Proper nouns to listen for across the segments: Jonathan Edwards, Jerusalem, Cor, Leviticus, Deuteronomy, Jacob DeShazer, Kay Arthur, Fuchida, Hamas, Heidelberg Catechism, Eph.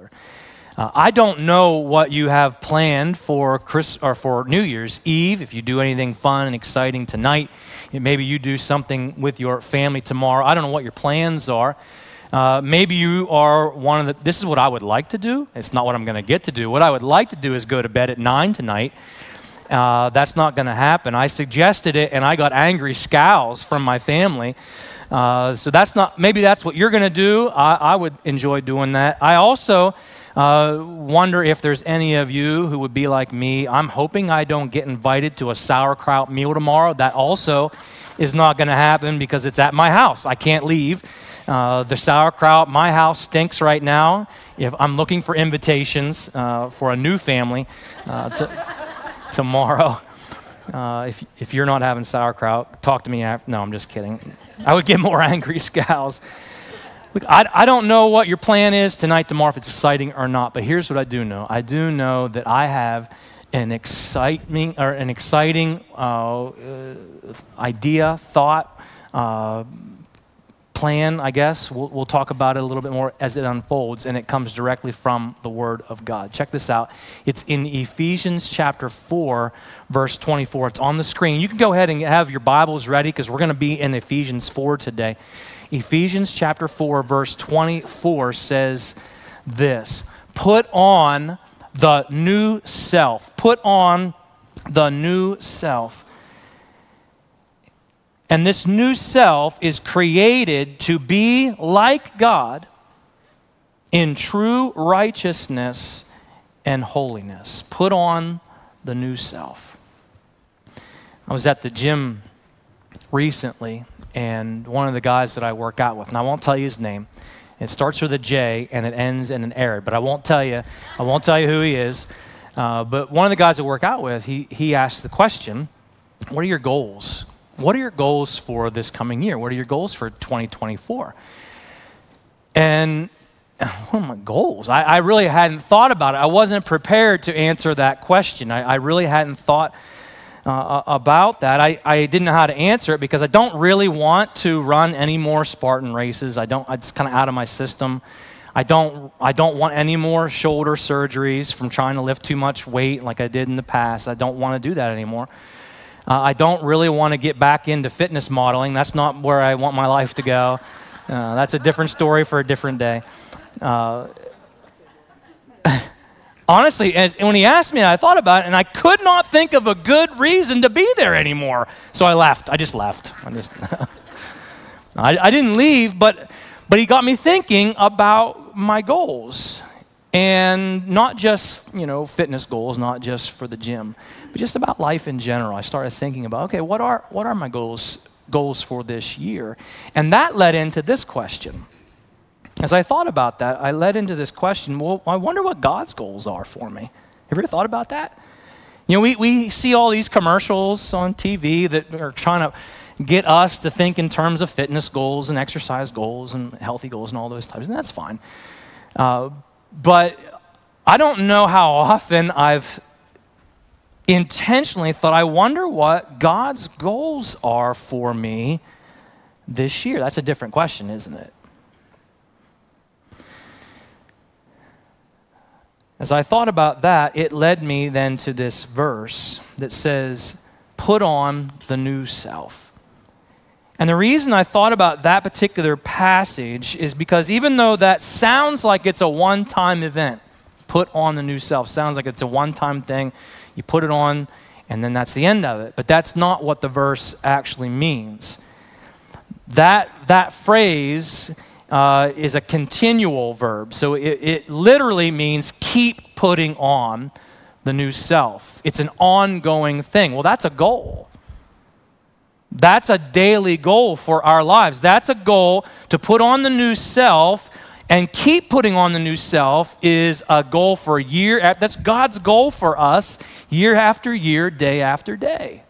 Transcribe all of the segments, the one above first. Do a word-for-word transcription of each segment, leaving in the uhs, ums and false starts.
Father. Uh, I don't know what you have planned for Chris, or for New Year's Eve, if you do anything fun and exciting tonight. Maybe you do something with your family tomorrow. I don't know what your plans are. Uh, maybe you are one of the, this is what I would like to do. It's not what I'm going to get to do. What I would like to do is go to bed at nine tonight. Uh, that's not going to happen. I suggested it, and I got angry scowls from my family. Uh, so that's not, maybe that's what you're going to do. I, I would enjoy doing that. I also uh, wonder if there's any of you who would be like me. I'm hoping I don't get invited to a sauerkraut meal tomorrow. That also is not going to happen because it's at my house. I can't leave. Uh, the sauerkraut, my house stinks right now. If I'm looking for invitations uh, for a new family uh, to, tomorrow. Uh, if if you're not having sauerkraut, talk to me after. No, I'm just kidding. I would get more angry scowls. Look, I, I don't know what your plan is tonight, tomorrow, if it's exciting or not, but here's what I do know. I do know that I have an exciting, or an exciting uh, idea, thought, uh, plan, I guess. We'll, we'll talk about it a little bit more as it unfolds, and it comes directly from the Word of God. Check this out. It's in Ephesians chapter four, verse twenty-four. It's on the screen. You can go ahead and have your Bibles ready because we're going to be in Ephesians four today. Ephesians chapter four, verse twenty-four says this: put on the new self. Put on the new self. And this new self is created to be like God in true righteousness and holiness. Put on the new self. I was at the gym recently, and one of the guys that I work out with, and I won't tell you his name, it starts with a J and it ends in an arid, but I won't tell you, I won't tell you who he is. Uh, but one of the guys I work out with, he he asked the question, what are your goals? What are your goals for this coming year? What are your goals for twenty twenty-four? And what are my goals? I, I really hadn't thought about it. I wasn't prepared to answer that question. I, I really hadn't thought Uh, about that. I, I didn't know how to answer it because I don't really want to run any more Spartan races. I don't, it's kind of out of my system. I don't, I don't want any more shoulder surgeries from trying to lift too much weight like I did in the past. I don't want to do that anymore. Uh, I don't really want to get back into fitness modeling. That's not where I want my life to go. Uh, that's a different story for a different day. Uh, Honestly, as, when he asked me, I thought about it, and I could not think of a good reason to be there anymore. So I left. I just left. I just, I, I didn't leave, but but he got me thinking about my goals, and not just, you know, fitness goals, not just for the gym, but just about life in general. I started thinking about, okay, what are what are my goals goals for this year, and that led into this question. As I thought about that, I led into this question, well, I wonder what God's goals are for me. Have you ever thought about that? You know, we, we see all these commercials on T V that are trying to get us to think in terms of fitness goals and exercise goals and healthy goals and all those types, and that's fine. Uh, but I don't know how often I've intentionally thought, I wonder what God's goals are for me this year. That's a different question, isn't it? As I thought about that, it led me then to this verse that says, put on the new self. And the reason I thought about that particular passage is because even though that sounds like it's a one-time event, put on the new self, sounds like it's a one-time thing, you put it on and then that's the end of it. But that's not what the verse actually means. That, that phrase Uh, is a continual verb. So it, it literally means keep putting on the new self. It's an ongoing thing. Well, that's a goal. That's a daily goal for our lives. That's a goal to put on the new self, and keep putting on the new self is a goal for a year. That's God's goal for us year after year, day after day.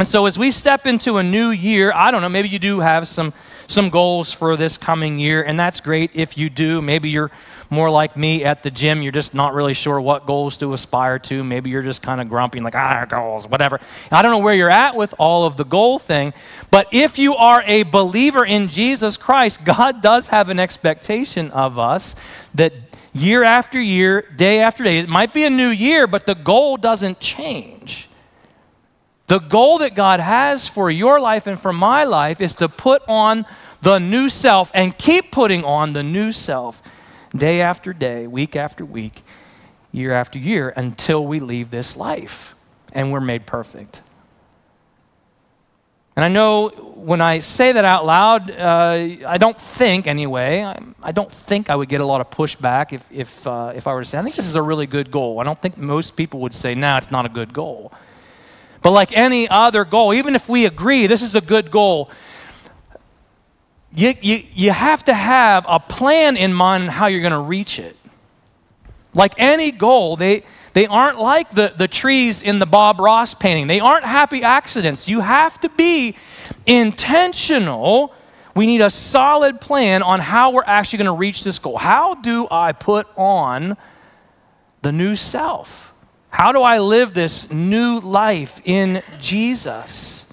And so as we step into a new year, I don't know, maybe you do have some, some goals for this coming year, and that's great if you do. Maybe you're more like me at the gym. You're just not really sure what goals to aspire to. Maybe you're just kind of grumpy and like, ah, goals, whatever. I don't know where you're at with all of the goal thing, but if you are a believer in Jesus Christ, God does have an expectation of us that year after year, day after day, it might be a new year, but the goal doesn't change. The goal that God has for your life and for my life is to put on the new self and keep putting on the new self day after day, week after week, year after year, until we leave this life and we're made perfect. And I know when I say that out loud, uh, I don't think anyway, I, I don't think I would get a lot of pushback if, if, uh, if I were to say, I think this is a really good goal. I don't think most people would say, no, it's not a good goal. But like any other goal, even if we agree this is a good goal, you, you, you have to have a plan in mind on how you're going to reach it. Like any goal, they, they aren't like the, the trees in the Bob Ross painting. They aren't happy accidents. You have to be intentional. We need a solid plan on how we're actually going to reach this goal. How do I put on the new self? How do I live this new life in Jesus?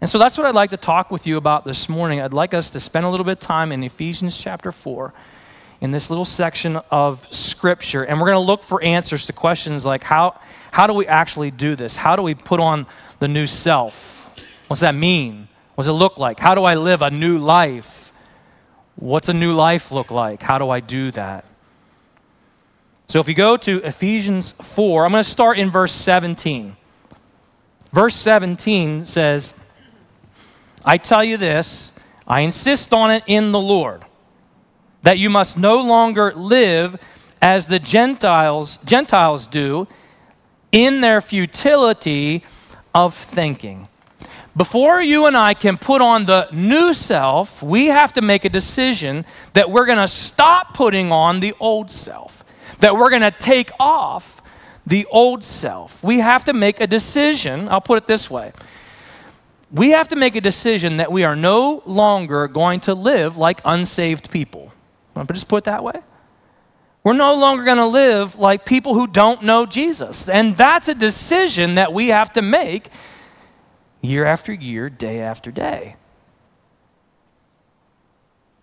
And so that's what I'd like to talk with you about this morning. I'd like us to spend a little bit of time in Ephesians chapter four in this little section of Scripture. And we're going to look for answers to questions like, how, how do we actually do this? How do we put on the new self? What's that mean? What does it look like? How do I live a new life? What's a new life look like? How do I do that? So if you go to Ephesians four, I'm going to start in verse seventeen. Verse seventeen says, I tell you this, I insist on it in the Lord, that you must no longer live as the Gentiles, Gentiles do in their futility of thinking. Before you and I can put on the new self, we have to make a decision that we're going to stop putting on the old self, that we're going to take off the old self. We have to make a decision. I'll put it this way. We have to make a decision that we are no longer going to live like unsaved people. I'll just put it that way. We're no longer going to live like people who don't know Jesus. And that's a decision that we have to make year after year, day after day.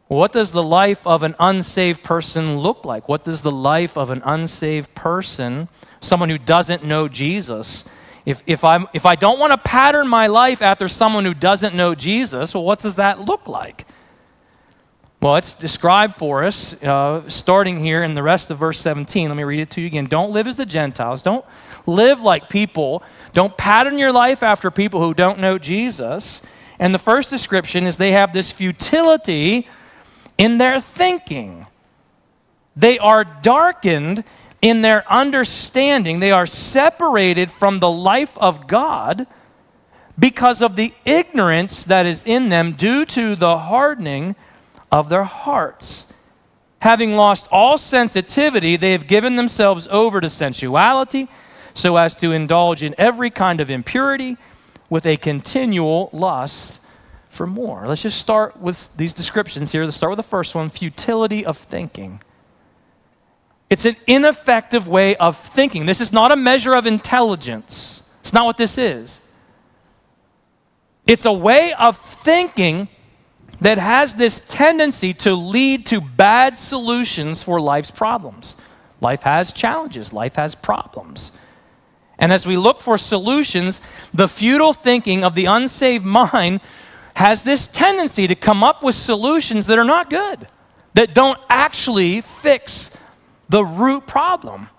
What does the life of an unsaved person look like? What does the life of an unsaved person, someone who doesn't know Jesus, if, if, I'm, if I don't want to pattern my life after someone who doesn't know Jesus, well, what does that look like? Well, it's described for us, uh, starting here in the rest of verse seventeen. Let me read it to you again. Don't live as the Gentiles. Don't live like people. Don't pattern your life after people who don't know Jesus. And the first description is they have this futility in their thinking. They are darkened in their understanding. They are separated from the life of God because of the ignorance that is in them due to the hardening of their hearts. Having lost all sensitivity, they have given themselves over to sensuality so as to indulge in every kind of impurity with a continual lust for more. Let's just start with these descriptions here. Let's start with the first one, futility of thinking. It's an ineffective way of thinking. This is not a measure of intelligence. It's not what this is. It's a way of thinking that has this tendency to lead to bad solutions for life's problems. Life has challenges. Life has problems. And as we look for solutions, the futile thinking of the unsaved mind has this tendency to come up with solutions that are not good, that don't actually fix the root problem,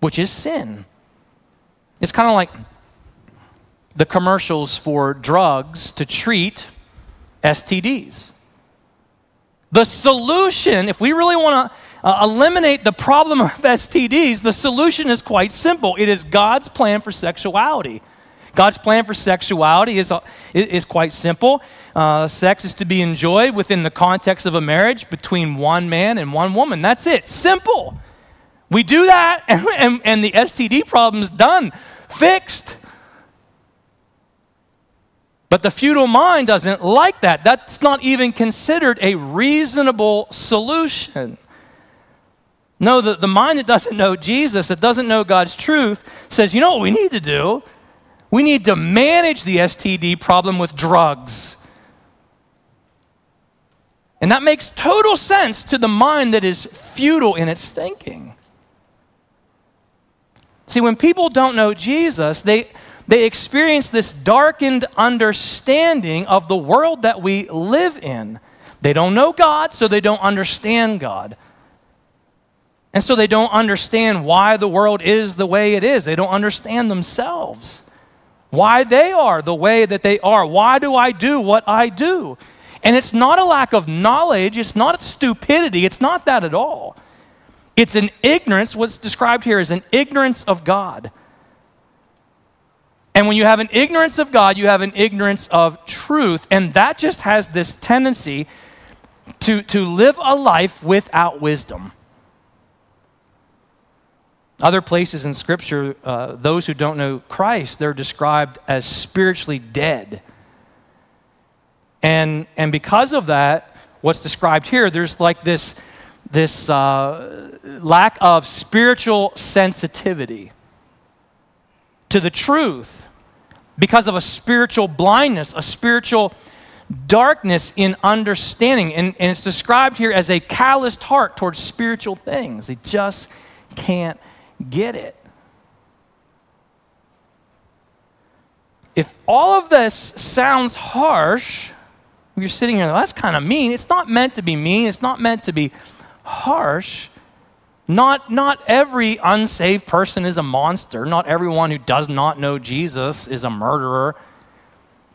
which is sin. It's kind of like the commercials for drugs to treat S T Ds. The solution, if we really want to uh, eliminate the problem of S T Ds, the solution is quite simple. It is God's plan for sexuality. God's plan for sexuality is, is quite simple. Uh, sex is to be enjoyed within the context of a marriage between one man and one woman. That's it. Simple. We do that and, and, and the S T D problem's done, fixed. But the feudal mind doesn't like that. That's not even considered a reasonable solution. No, the, the mind that doesn't know Jesus, that doesn't know God's truth, says, you know what we need to do? We need to manage the S T D problem with drugs. And that makes total sense to the mind that is futile in its thinking. See, when people don't know Jesus, they, they experience this darkened understanding of the world that we live in. They don't know God, so they don't understand God. And so they don't understand why the world is the way it is. They don't understand themselves, why they are the way that they are. Why do I do what I do? And it's not a lack of knowledge. It's not stupidity. It's not that at all. It's an ignorance. What's described here is an ignorance of God. And when you have an ignorance of God, you have an ignorance of truth. And that just has this tendency to, to live a life without wisdom. Other places in Scripture, uh, those who don't know Christ, they're described as spiritually dead. And, and because of that, what's described here, there's like this, this uh, lack of spiritual sensitivity to the truth because of a spiritual blindness, a spiritual darkness in understanding. And, and it's described here as a calloused heart towards spiritual things. They just can't get it. If all of this sounds harsh, you're sitting here, that's kind of mean. It's not meant to be mean. It's not meant to be harsh. Not, not every unsaved person is a monster. Not everyone who does not know Jesus is a murderer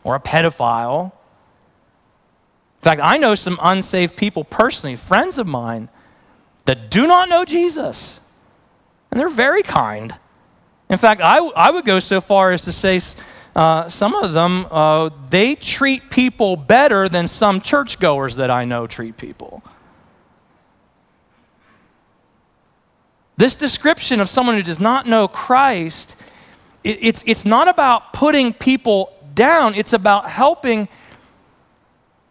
or a pedophile. In fact, I know some unsaved people personally, friends of mine, that do not know Jesus. And they're very kind. In fact, I, I would go so far as to say uh, some of them, uh, they treat people better than some churchgoers that I know treat people. This description of someone who does not know Christ, it, it's, it's not about putting people down. It's about helping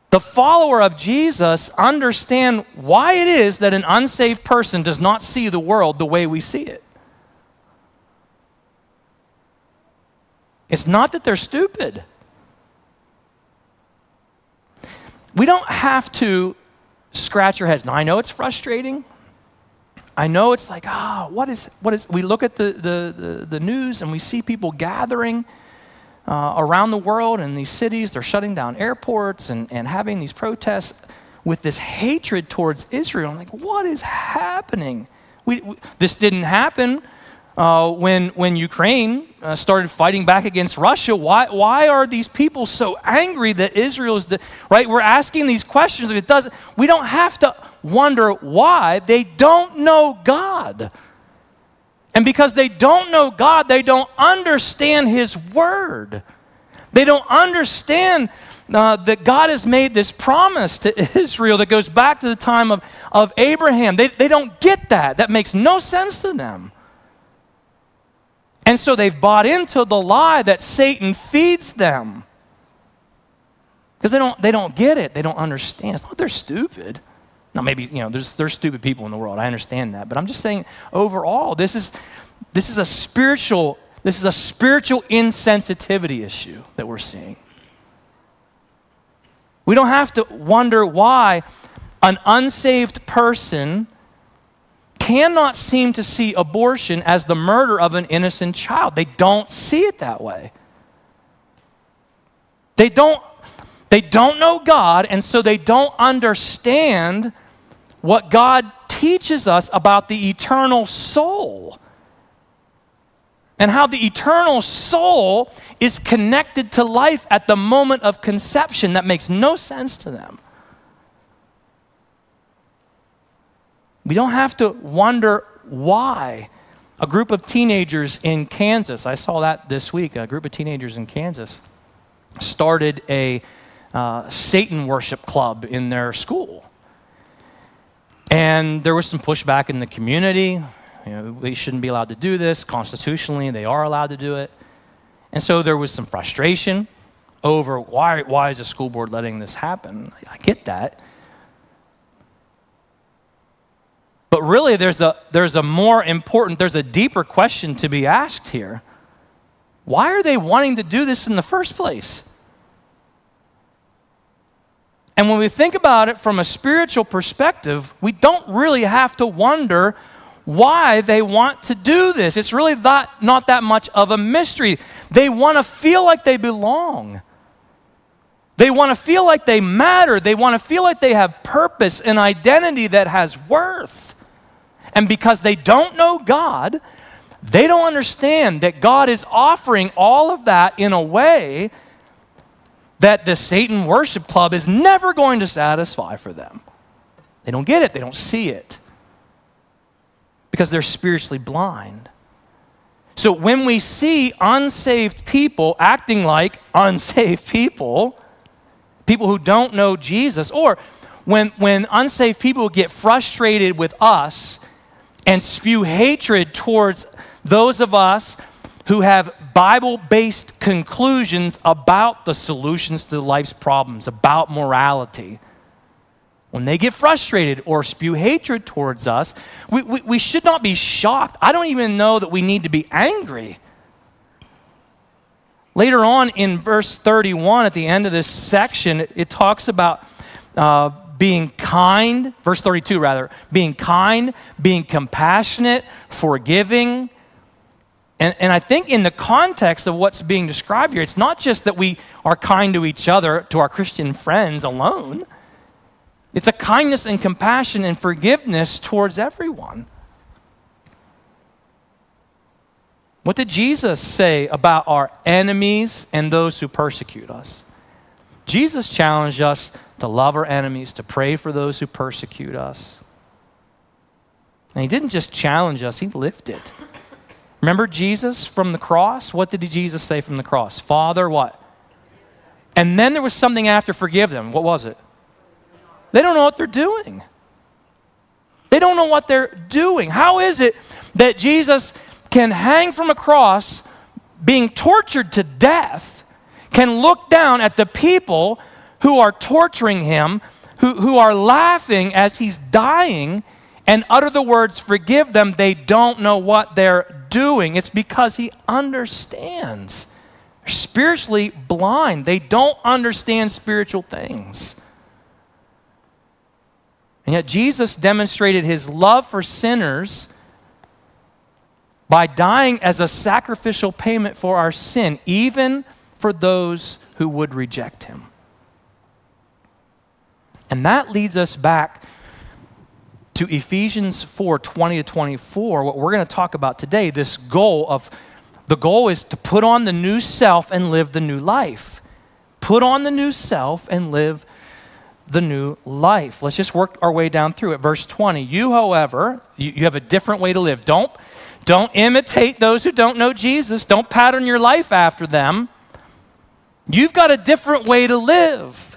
the follower of Jesus understand why it is that an unsaved person does not see the world the way we see it. It's not that they're stupid. We don't have to scratch our heads. Now, I know it's frustrating. I know it's like, ah, oh, what is, what is, we look at the, the, the, the news and we see people gathering Uh, around the world in these cities. They're shutting down airports and, and having these protests with this hatred towards Israel. I'm like, what is happening? We, we, this didn't happen uh, when when Ukraine uh, started fighting back against Russia. Why why are these people so angry that Israel is, the, right? We're asking these questions. It doesn't. We don't have to wonder why. They don't know God. And because they don't know God, they don't understand His Word. They don't understand uh, that God has made this promise to Israel that goes back to the time of, of Abraham. They, they don't get that. That makes no sense to them. And so they've bought into the lie that Satan feeds them. Because they don't, they don't get it. They don't understand. It's not that they're stupid. Now, maybe, you know, there's, there's stupid people in the world. I understand that. But I'm just saying, overall, this is, this is a spiritual, this is a spiritual insensitivity issue that we're seeing. We don't have to wonder why an unsaved person cannot seem to see abortion as the murder of an innocent child. They don't see it that way. They don't, they don't know God, and so they don't understand what God teaches us about the eternal soul and how the eternal soul is connected to life at the moment of conception. That makes no sense to them. We don't have to wonder why a group of teenagers in Kansas, I saw that this week, a group of teenagers in Kansas started a uh, Satan worship club in their school. And there was some pushback in the community. You know, we shouldn't be allowed to do this. Constitutionally, they are allowed to do it. And so there was some frustration. over why, why is the school board letting this happen? I get that. But really, there's a, there's a more important, there's a deeper question to be asked here. Why are they wanting to do this in the first place? And when we think about it from a spiritual perspective, we don't really have to wonder why they want to do this. It's really not, not that much of a mystery. They want to feel like they belong. They want to feel like they matter. They want to feel like they have purpose and identity that has worth. And because they don't know God, they don't understand that God is offering all of that in a way that the Satan worship club is never going to satisfy for them. They don't get it. They don't see it because they're spiritually blind. So when we see unsaved people acting like unsaved people, people who don't know Jesus, or when, when unsaved people get frustrated with us and spew hatred towards those of us who have Bible-based conclusions about the solutions to life's problems, about morality. When they get frustrated or spew hatred towards us, we, we, we should not be shocked. I don't even know that we need to be angry. Later on in verse thirty-one, at the end of this section, it, it talks about uh, being kind, verse thirty-two rather, being kind, being compassionate, forgiving. And, and I think in the context of what's being described here, it's not just that we are kind to each other, to our Christian friends alone. It's a kindness and compassion and forgiveness towards everyone. What did Jesus say about our enemies and those who persecute us? Jesus challenged us to love our enemies, to pray for those who persecute us. And he didn't just challenge us, he lived it. Remember Jesus from the cross? What did Jesus say from the cross? Father, what? And then there was something after forgive them. What was it? They don't know what they're doing. They don't know what they're doing. How is it that Jesus can hang from a cross, being tortured to death, can look down at the people who are torturing him, who, who are laughing as he's dying, and utter the words, forgive them? They don't know what they're doing. It's because he understands. They're spiritually blind. They don't understand spiritual things. And yet Jesus demonstrated his love for sinners by dying as a sacrificial payment for our sin, even for those who would reject him. And that leads us back to Ephesians four, twenty to twenty-four, what we're going to talk about today. This goal of, the goal is to put on the new self and live the new life. Put on the new self and live the new life. Let's just work our way down through it. Verse twenty, you, however, you, you have a different way to live. Don't, don't imitate those who don't know Jesus. Don't pattern your life after them. You've got a different way to live.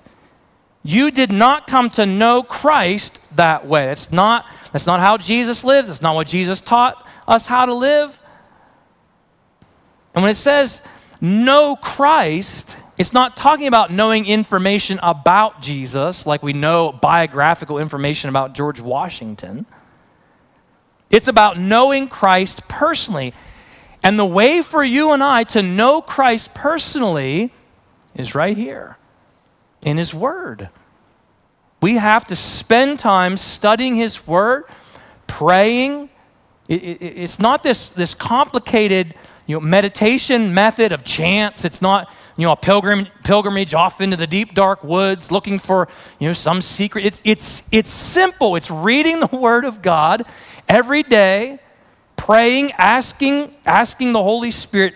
You did not come to know Christ that way. It's not, that's not how Jesus lives. It's not what Jesus taught us how to live. And when it says know Christ, it's not talking about knowing information about Jesus, like we know biographical information about George Washington. It's about knowing Christ personally. And the way for you and I to know Christ personally is right here. In his word. We have to spend time studying his word, praying. It, it, it's not this, this complicated you know, meditation method of chance. It's not you know, a pilgrim, pilgrimage off into the deep dark woods looking for you know, some secret. It, it's, it's simple. It's reading the word of God every day, praying, asking, asking the Holy Spirit,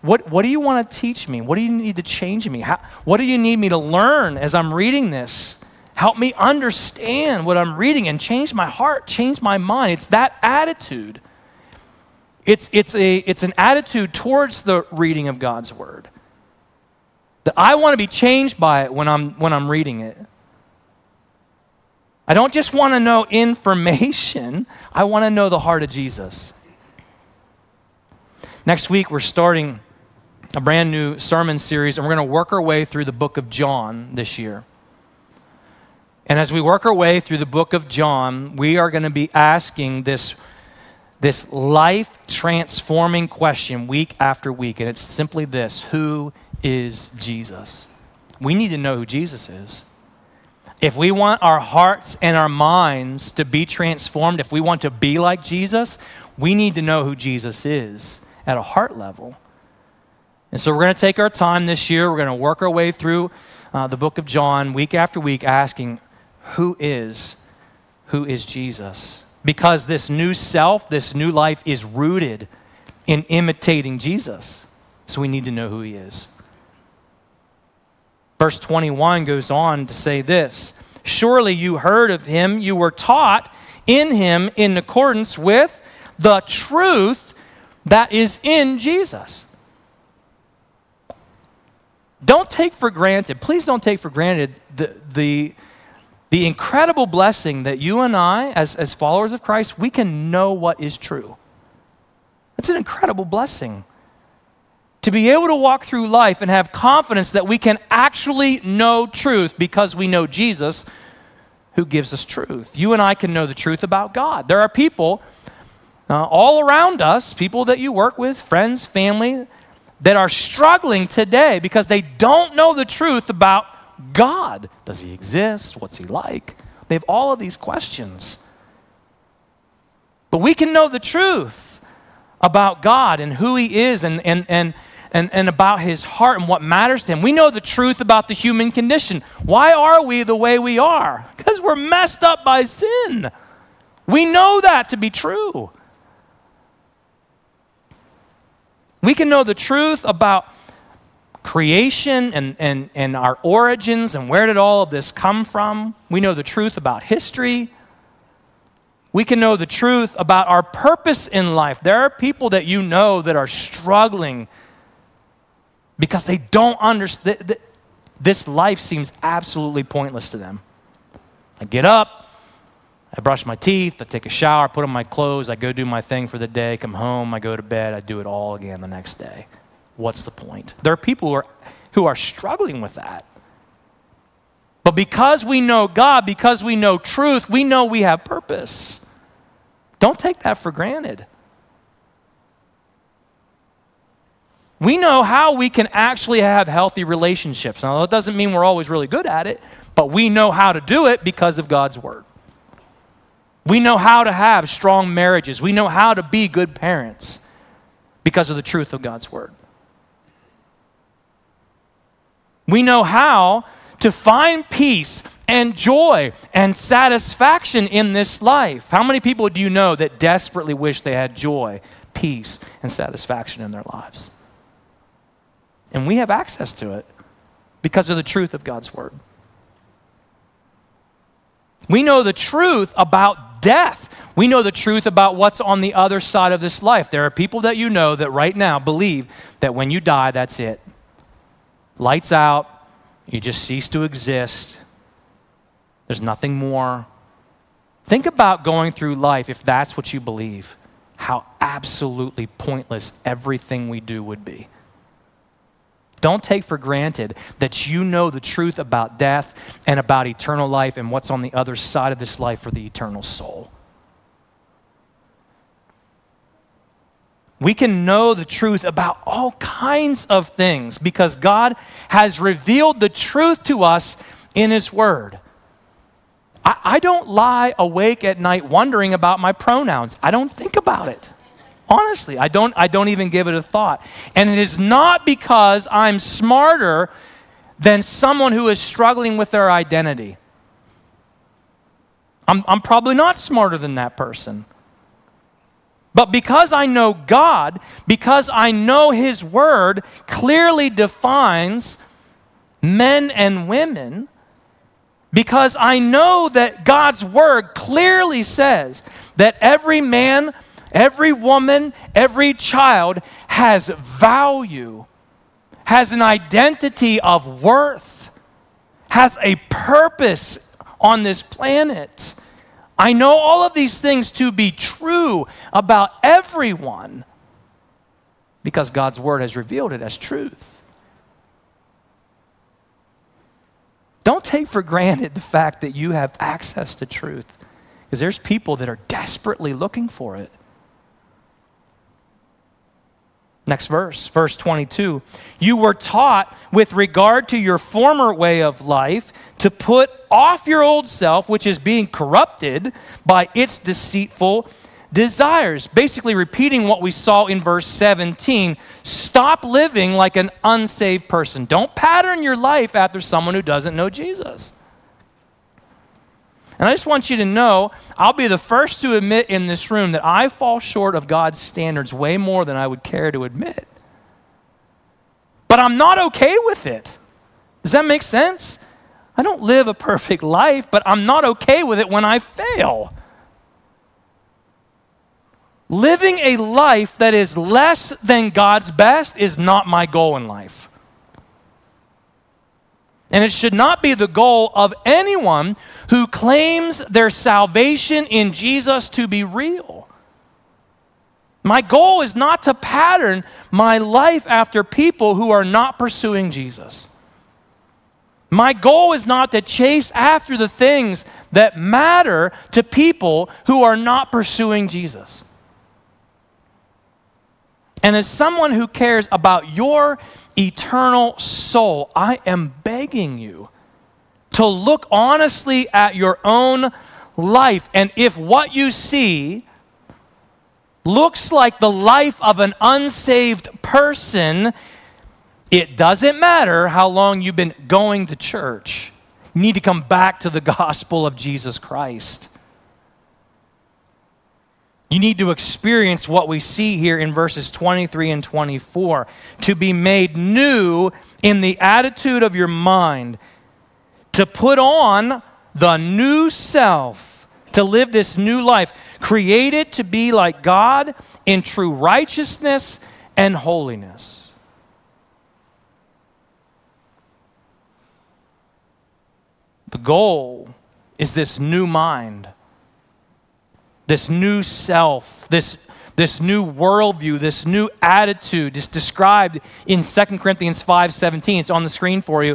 What, what do you want to teach me? What do you need to change me? How, what do you need me to learn as I'm reading this? Help me understand what I'm reading and change my heart, change my mind. It's that attitude. It's, it's, a, it's an attitude towards the reading of God's word. That I want to be changed by it when I'm, when I'm reading it. I don't just want to know information. I want to know the heart of Jesus. Next week, we're starting a brand new sermon series, and we're going to work our way through the book of John this year. And as we work our way through the book of John, we are going to be asking this, this life-transforming question week after week, and it's simply this: who is Jesus? We need to know who Jesus is. If we want our hearts and our minds to be transformed, if we want to be like Jesus, we need to know who Jesus is at a heart level. And so we're going to take our time this year. We're going to work our way through uh, the book of John week after week, asking, who is, who is Jesus? Because this new self, this new life is rooted in imitating Jesus. So we need to know who he is. Verse twenty-one goes on to say this: surely you heard of him, you were taught in him in accordance with the truth that is in Jesus. Don't take for granted, please don't take for granted the, the, the incredible blessing that you and I, as, as followers of Christ, we can know what is true. It's an incredible blessing. To be able to walk through life and have confidence that we can actually know truth because we know Jesus who gives us truth. You and I can know the truth about God. There are people uh, all around us, people that you work with, friends, family, that are struggling today because they don't know the truth about God. Does he exist? What's he like? They have all of these questions. But we can know the truth about God and who he is and and and And, and about his heart and what matters to him. We know the truth about the human condition. Why are we the way we are? Because we're messed up by sin. We know that to be true. We can know the truth about creation and, and, and our origins and where did all of this come from. We know the truth about history. We can know the truth about our purpose in life. There are people that you know that are struggling because they don't understand, this life seems absolutely pointless to them. I get up, I brush my teeth, I take a shower, I put on my clothes, I go do my thing for the day, come home, I go to bed, I do it all again the next day. What's the point? There are people who are, who are struggling with that. But because we know God, because we know truth, we know we have purpose. Don't take that for granted. We know how we can actually have healthy relationships. Now, that doesn't mean we're always really good at it, but we know how to do it because of God's word. We know how to have strong marriages. We know how to be good parents because of the truth of God's word. We know how to find peace and joy and satisfaction in this life. How many people do you know that desperately wish they had joy, peace, and satisfaction in their lives? And we have access to it because of the truth of God's word. We know the truth about death. We know the truth about what's on the other side of this life. There are people that you know that right now believe that when you die, that's it. Lights out, you just cease to exist. There's nothing more. Think about going through life if that's what you believe, how absolutely pointless everything we do would be. Don't take for granted that you know the truth about death and about eternal life and what's on the other side of this life for the eternal soul. We can know the truth about all kinds of things because God has revealed the truth to us in his word. I, I don't lie awake at night wondering about my pronouns. I don't think about it. Honestly, I don't, I don't even give it a thought. And it is not because I'm smarter than someone who is struggling with their identity. I'm, I'm probably not smarter than that person. But because I know God, because I know his word clearly defines men and women, because I know that God's word clearly says that every man, every woman, every child has value, has an identity of worth, has a purpose on this planet. I know all of these things to be true about everyone because God's word has revealed it as truth. Don't take for granted the fact that you have access to truth, because there's people that are desperately looking for it. Next verse, verse twenty-two. You were taught with regard to your former way of life to put off your old self, which is being corrupted by its deceitful desires. Basically repeating what we saw in verse seventeen. Stop living like an unsaved person. Don't pattern your life after someone who doesn't know Jesus. And I just want you to know, I'll be the first to admit in this room that I fall short of God's standards way more than I would care to admit. But I'm not okay with it. Does that make sense? I don't live a perfect life, but I'm not okay with it when I fail. Living a life that is less than God's best is not my goal in life. And it should not be the goal of anyone who claims their salvation in Jesus to be real. My goal is not to pattern my life after people who are not pursuing Jesus. My goal is not to chase after the things that matter to people who are not pursuing Jesus. And as someone who cares about your eternal soul, I am begging you to look honestly at your own life. And if what you see looks like the life of an unsaved person, it doesn't matter how long you've been going to church. You need to come back to the gospel of Jesus Christ. You need to experience what we see here in verses twenty-three and twenty-four, to be made new in the attitude of your mind, to put on the new self, to live this new life, created to be like God in true righteousness and holiness. The goal is this new mind. This new self, this, this new worldview, this new attitude is described in Second Corinthians five seventeen. It's on the screen for you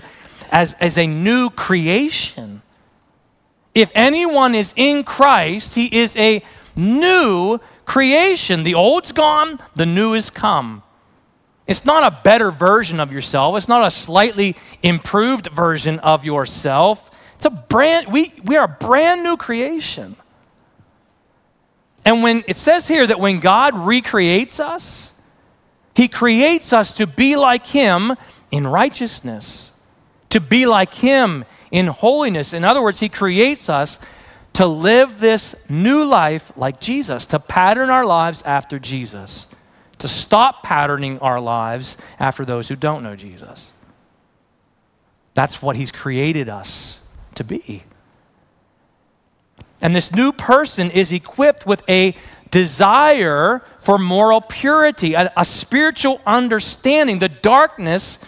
as, as a new creation. If anyone is in Christ, he is a new creation. The old's gone, the new is come. It's not a better version of yourself. It's not a slightly improved version of yourself. It's a brand, we, we are a brand new creation. And when it says here that when God recreates us, he creates us to be like him in righteousness, to be like him in holiness. In other words, he creates us to live this new life like Jesus, to pattern our lives after Jesus, to stop patterning our lives after those who don't know Jesus. That's what he's created us to be. And this new person is equipped with a desire for moral purity, a, a spiritual understanding. The darkness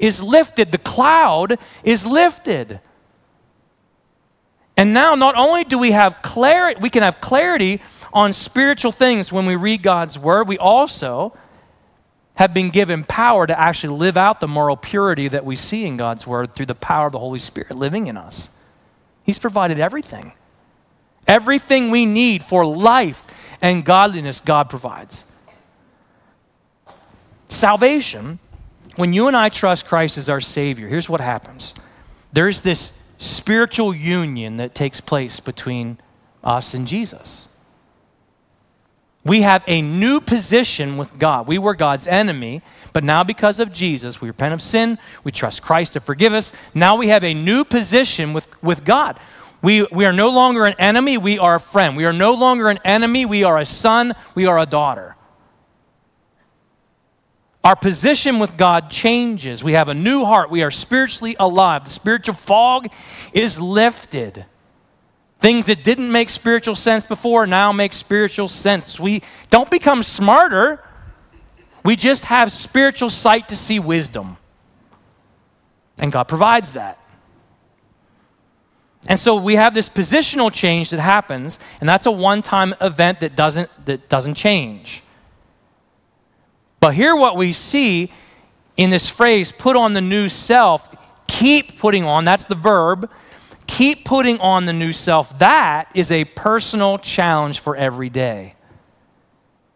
is lifted. The cloud is lifted. And now not only do we have clarity, we can have clarity on spiritual things when we read God's word, we also have been given power to actually live out the moral purity that we see in God's word through the power of the Holy Spirit living in us. He's provided everything. Everything we need for life and godliness, God provides. Salvation, when you and I trust Christ as our Savior, here's what happens. There's this spiritual union that takes place between us and Jesus. We have a new position with God. We were God's enemy, but now because of Jesus, we repent of sin, we trust Christ to forgive us. Now we have a new position with, with God. We, we are no longer an enemy, we are a friend. We are no longer an enemy, we are a son, we are a daughter. Our position with God changes. We have a new heart, we are spiritually alive. The spiritual fog is lifted. Things that didn't make spiritual sense before now make spiritual sense. We don't become smarter, we just have spiritual sight to see wisdom. And God provides that. And so we have this positional change that happens, and that's a one-time event that doesn't, that doesn't change. But here what we see in this phrase, put on the new self, keep putting on, that's the verb, keep putting on the new self. That is a personal challenge for every day.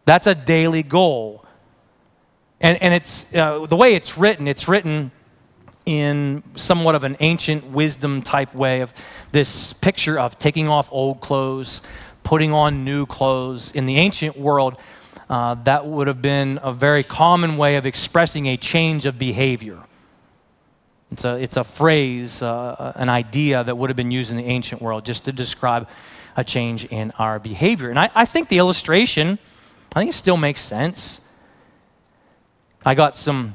That's a daily goal. And, and it's uh, the way it's written, it's written in somewhat of an ancient wisdom type way of this picture of taking off old clothes, putting on new clothes. In the ancient world, uh, that would have been a very common way of expressing a change of behavior. It's a, it's a phrase, uh, an idea that would have been used in the ancient world just to describe a change in our behavior. And I, I think the illustration, I think it still makes sense. I got some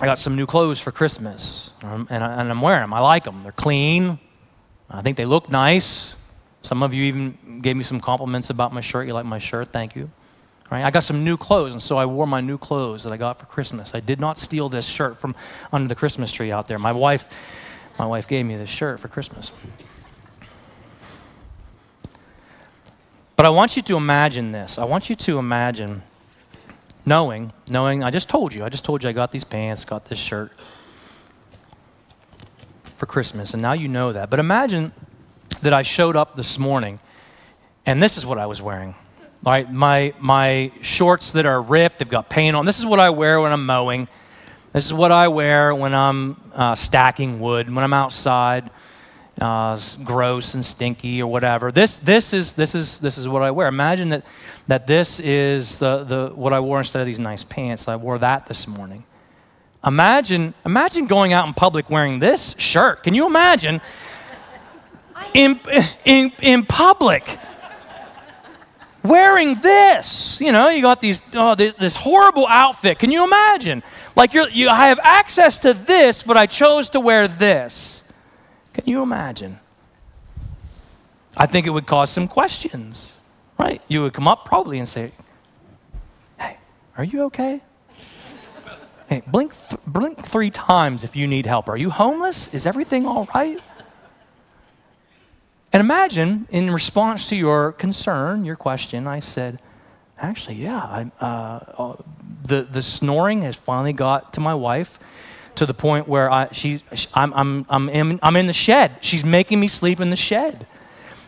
I got some new clothes for Christmas, um, and, I, and I'm wearing them. I like them. They're clean. I think they look nice. Some of you even gave me some compliments about my shirt. You like my shirt? Thank you. Right? I got some new clothes, and so I wore my new clothes that I got for Christmas. I did not steal this shirt from under the Christmas tree out there. My wife, my wife gave me this shirt for Christmas. But I want you to imagine this. I want you to imagine knowing, knowing, I just told you, I just told you I got these pants, got this shirt for Christmas, and now you know that. But imagine that I showed up this morning, and this is what I was wearing. All right, my my shorts that are ripped, they've got paint on. This is what I wear when I'm mowing. This is what I wear when I'm uh, stacking wood, when I'm outside, uh, gross and stinky or whatever. This this is this is this is what I wear. Imagine that that this is the, the what I wore instead of these nice pants. I wore that this morning. Imagine imagine going out in public wearing this shirt. Can you imagine? in in in public. Wearing this, you know, you got these, oh, this, this horrible outfit. Can you imagine? Like, you're, you, I have access to this, but I chose to wear this. Can you imagine? I think it would cause some questions, right? You would come up probably and say, "Hey, are you okay? Hey, blink, th- blink three times if you need help. Are you homeless? Is everything all right?" And imagine, in response to your concern, your question, I said, "Actually, yeah, I, uh, the the snoring has finally got to my wife, to the point where I she I'm I'm I'm in, I'm in the shed. She's making me sleep in the shed,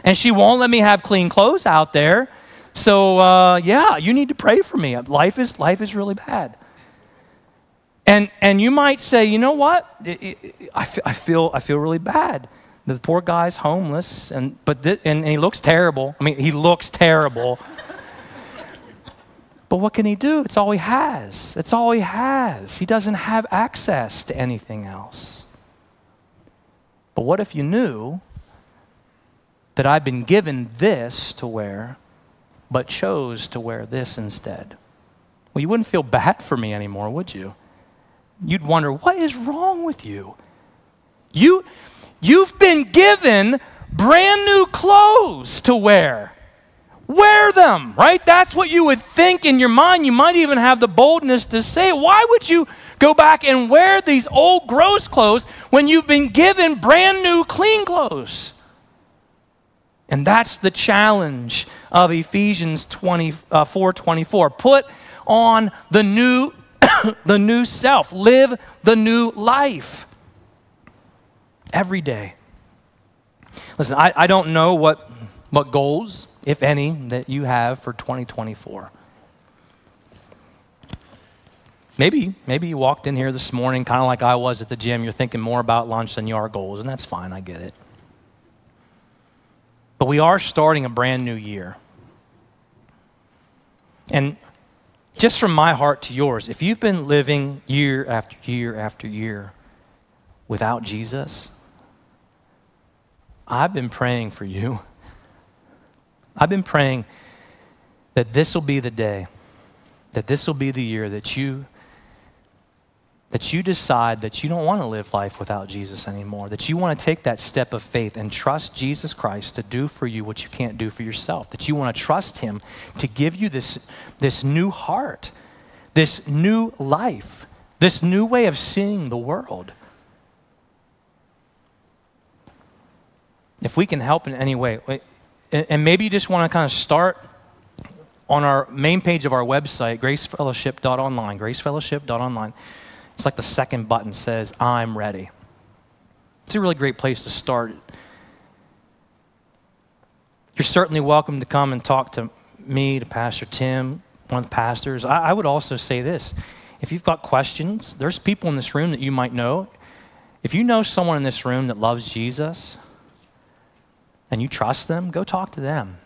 and she won't let me have clean clothes out there. So uh, yeah, you need to pray for me. Life is life is really bad." And and you might say, "You know what? It, it, I, f- I feel I feel really bad. The poor guy's homeless, and but th- and, and he looks terrible. I mean, he looks terrible. But what can he do? It's all he has. It's all he has. He doesn't have access to anything else. But what if you knew that I've been given this to wear, but chose to wear this instead? Well, you wouldn't feel bad for me anymore, would you? You'd wonder, what is wrong with you? You... You've been given brand new clothes to wear. Wear them, right? That's what you would think in your mind. You might even have the boldness to say, why would you go back and wear these old gross clothes when you've been given brand new clean clothes? And that's the challenge of Ephesians four twenty-four. Put on the new, the new self. Live the new life. Every day. Listen, I, I don't know what, what goals, if any, that you have for twenty twenty-four. Maybe, maybe you walked in here this morning kind of like I was at the gym. You're thinking more about lunch than you are goals, and that's fine. I get it. But we are starting a brand new year. And just from my heart to yours, if you've been living year after year after year without Jesus, I've been praying for you. I've been praying that this will be the day, that this will be the year that you that you decide that you don't want to live life without Jesus anymore, that you want to take that step of faith and trust Jesus Christ to do for you what you can't do for yourself, that you want to trust him to give you this, this new heart, this new life, this new way of seeing the world. If we can help in any way, and maybe you just want to kind of start on our main page of our website, gracefellowship dot online, gracefellowship dot online, it's like the second button says, I'm ready. It's a really great place to start. You're certainly welcome to come and talk to me, to Pastor Tim, one of the pastors. I, I would also say this. If you've got questions, there's people in this room that you might know. If you know someone in this room that loves Jesus and you trust them, go talk to them.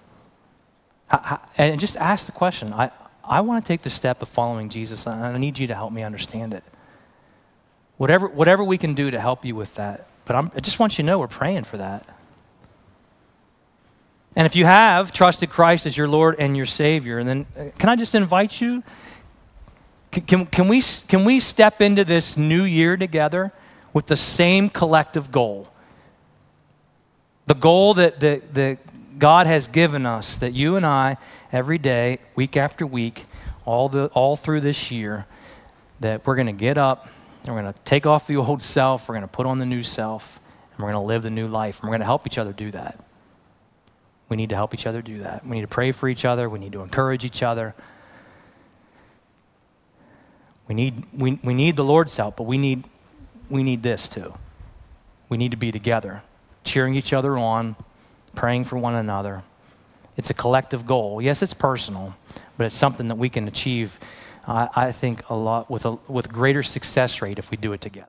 I, I, and just ask the question, I, I want to take the step of following Jesus, and I need you to help me understand it. Whatever, whatever we can do to help you with that. But I'm, I just want you to know we're praying for that. And if you have trusted Christ as your Lord and your Savior, and then can I just invite you? Can, can, can, we, can we step into this new year together with the same collective goal? The goal that the, the God has given us, that you and I, every day, week after week, all, the, all through this year, that we're going to get up, and we're going to take off the old self, we're going to put on the new self, and we're going to live the new life, and we're going to help each other do that. We need to help each other do that. We need to pray for each other. We need to encourage each other. We need, we, we need the Lord's help, but we need, we need this too. We need to be together, cheering each other on, praying for one another. It's a collective goal. Yes, it's personal, but it's something that we can achieve, uh, I think, a lot with a, with greater success rate if we do it together.